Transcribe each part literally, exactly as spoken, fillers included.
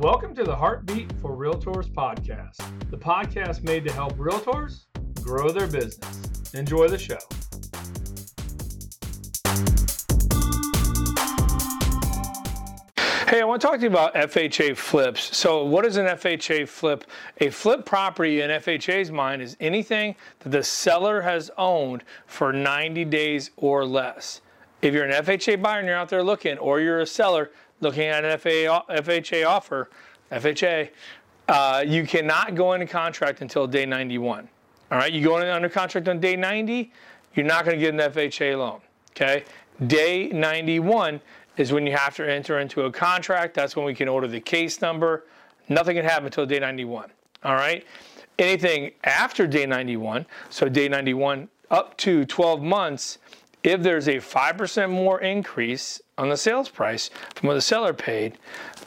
Welcome to the Heartbeat for Realtors podcast, the podcast made to help realtors grow their business. Enjoy the show. Hey, I want to talk to you about F H A flips. So what is an F H A flip? A flip property in F H A's mind is anything that the seller has owned for ninety days or less. If you're an F H A buyer and you're out there looking, or you're a seller looking at an F H A offer, F H A, uh, you cannot go into contract until day ninety-one. All right, you go in under contract on day ninety, you're not going to get an F H A loan. Okay, day ninety-one is when you have to enter into a contract. That's when we can order the case number. Nothing can happen until day ninety-one. All right, anything after day ninety-one, so day ninety-one up to twelve months, if there's a five percent more increase on the sales price from what the seller paid,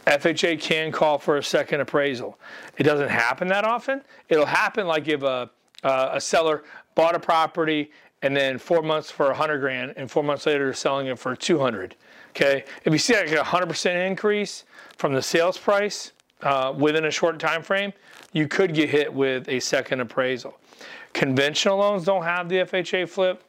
F H A can call for a second appraisal. It doesn't happen that often. It'll happen like if a, uh, a seller bought a property and then four months for one hundred grand and four months later selling it for two hundred. Okay, if you see like a one hundred percent increase from the sales price uh, within a short time frame, you could get hit with a second appraisal. Conventional loans don't have the F H A flip.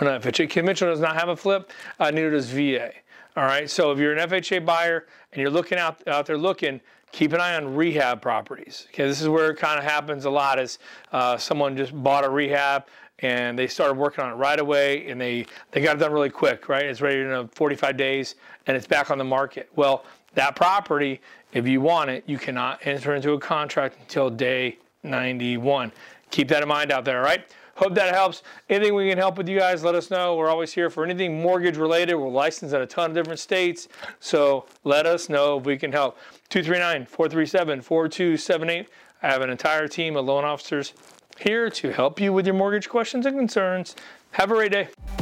No, F H A conventional does not have a flip, uh, neither does V A. All right, so if you're an F H A buyer and you're looking out, out there looking, keep an eye on rehab properties. Okay, this is where it kind of happens a lot is uh, someone just bought a rehab and they started working on it right away and they, they got it done really quick, right? It's ready in forty-five days and it's back on the market. Well, that property, if you want it, you cannot enter into a contract until day ninety-one. Keep that in mind out there, all right? Hope that helps. Anything we can help with you guys, let us know. We're always here for anything mortgage related. We're licensed in a ton of different states. So let us know if we can help. two three nine, four three seven, four two seven eight. I have an entire team of loan officers here to help you with your mortgage questions and concerns. Have a great day.